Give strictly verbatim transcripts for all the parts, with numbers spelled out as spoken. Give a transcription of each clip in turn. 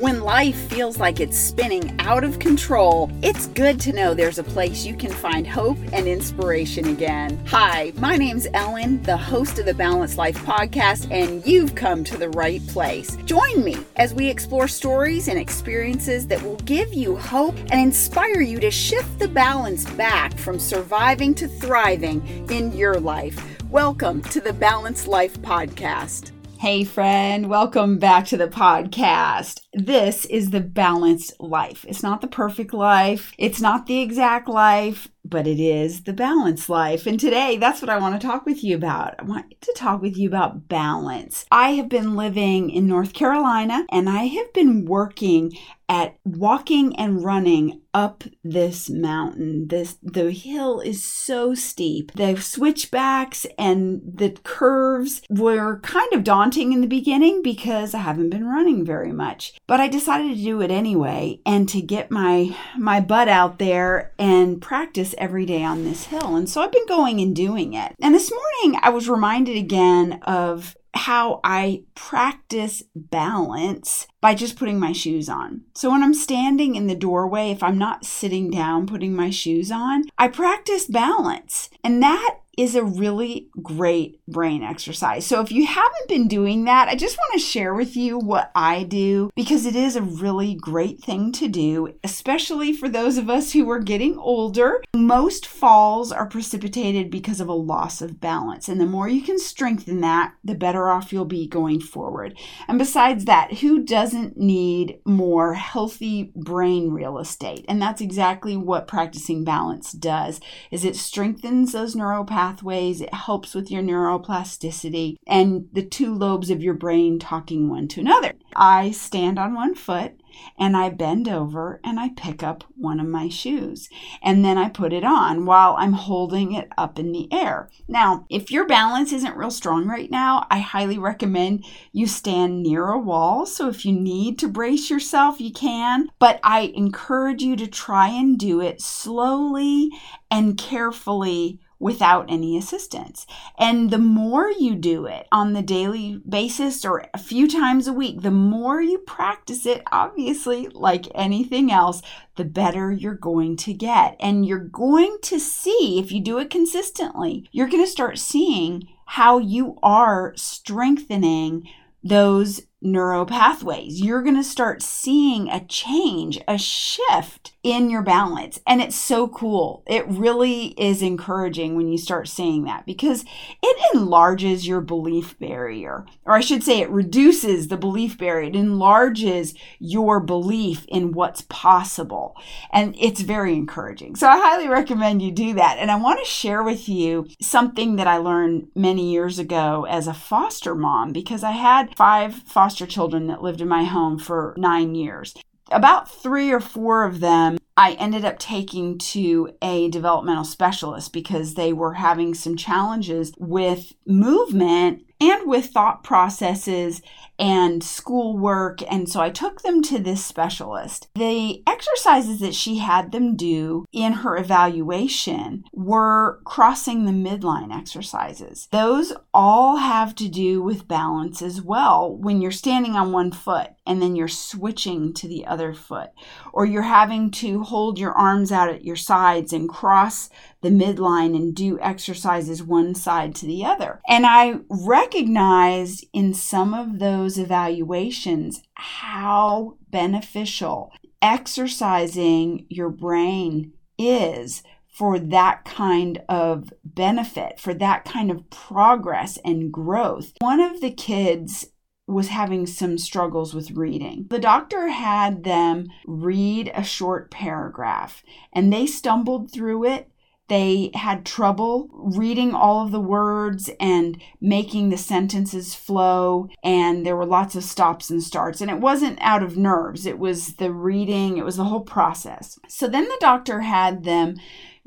When life feels like it's spinning out of control, it's good to know there's a place you can find hope and inspiration again. Hi, my name's Ellen, the host of the Balanced Life Podcast, and you've come to the right place. Join me as we explore stories and experiences that will give you hope and inspire you to shift the balance back from surviving to thriving in your life. Welcome to the Balanced Life Podcast. Hey friend, welcome back to the podcast. This is the balanced life. It's not the perfect life. It's not the exact life, but it is the balanced life. And today, that's what I want to talk with you about. I want to talk with you about balance. I have been living in North Carolina, and I have been working at walking and running up this mountain. This the hill is so steep. The switchbacks and the curves were kind of daunting in the beginning because I haven't been running very much. But I decided to do it anyway and to get my, my butt out there and practice every day on this hill. And so I've been going and doing it. And this morning I was reminded again of how I practice balance by just putting my shoes on. So when I'm standing in the doorway, if I'm not sitting down putting my shoes on, I practice balance. And that is a really great brain exercise. So if you haven't been doing that, I just want to share with you what I do because it is a really great thing to do, especially for those of us who are getting older. Most falls are precipitated because of a loss of balance. And the more you can strengthen that, the better off you'll be going forward. And besides that, who doesn't need more healthy brain real estate? And that's exactly what practicing balance does, is it strengthens those neural pathways. Pathways. It helps with your neuroplasticity and the two lobes of your brain talking one to another. I stand on one foot and I bend over and I pick up one of my shoes and then I put it on while I'm holding it up in the air. Now, if your balance isn't real strong right now, I highly recommend you stand near a wall. So if you need to brace yourself, you can, but I encourage you to try and do it slowly and carefully without any assistance. And the more you do it on the daily basis or a few times a week, the more you practice it, obviously, like anything else, the better you're going to get. And you're going to see, if you do it consistently, you're going to start seeing how you are strengthening those neuro pathways. You're going to start seeing a change, a shift in your balance. And it's so cool. It really is encouraging when you start seeing that because it enlarges your belief barrier, or I should say it reduces the belief barrier. It enlarges your belief in what's possible. And it's very encouraging. So I highly recommend you do that. And I want to share with you something that I learned many years ago as a foster mom, because I had five foster children that lived in my home for nine years. About three or four of them I ended up taking to a developmental specialist because they were having some challenges with movement and with thought processes and schoolwork. And so I took them to this specialist. The exercises that she had them do in her evaluation were crossing the midline exercises. Those all have to do with balance as well. When you're standing on one foot and then you're switching to the other foot, or you're having to hold your arms out at your sides and cross the midline and do exercises one side to the other. And I recognized in some of those evaluations how beneficial exercising your brain is for that kind of benefit, for that kind of progress and growth. One of the kids was having some struggles with reading. The doctor had them read a short paragraph and they stumbled through it. They had trouble reading all of the words and making the sentences flow, and there were lots of stops and starts. And it wasn't out of nerves. It was the reading. It was the whole process. So then the doctor had them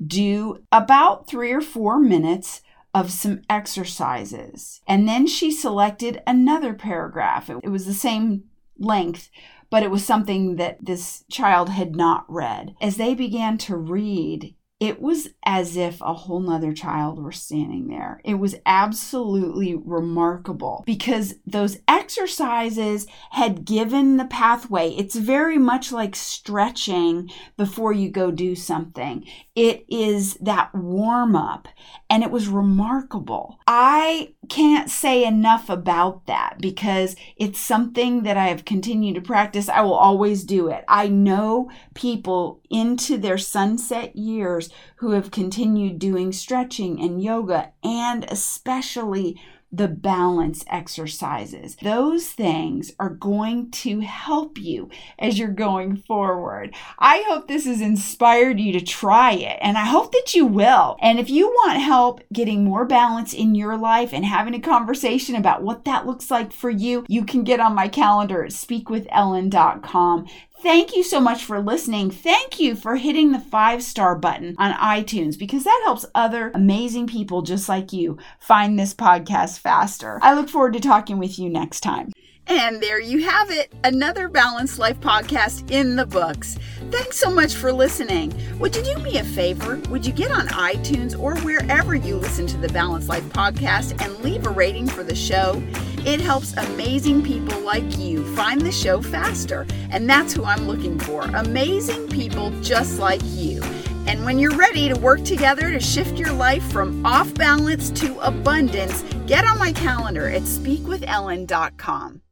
do about three or four minutes of some exercises. And then she selected another paragraph. It was the same length, but it was something that this child had not read. As they began to read, it was as if a whole nother child were standing there. It was absolutely remarkable because those exercises had given the pathway. It's very much like stretching before you go do something. It is that warm up, and it was remarkable. I can't say enough about that because it's something that I have continued to practice. I will always do it. I know people into their sunset years who have continued doing stretching and yoga, and especially the balance exercises. Those things are going to help you as you're going forward. I hope this has inspired you to try it, and I hope that you will. And if you want help getting more balance in your life and having a conversation about what that looks like for you, you can get on my calendar at speak with ellen dot com. Thank you so much for listening. Thank you for hitting the five-star button on iTunes because that helps other amazing people just like you find this podcast faster. I look forward to talking with you next time. And there you have it, another Balanced Life podcast in the books. Thanks so much for listening. Would you do me a favor? Would you get on iTunes or wherever you listen to the Balanced Life podcast and leave a rating for the show? It helps amazing people like you find the show faster. And that's who I'm looking for. Amazing people just like you. And when you're ready to work together to shift your life from off balance to abundance, get on my calendar at speak with ellen dot com.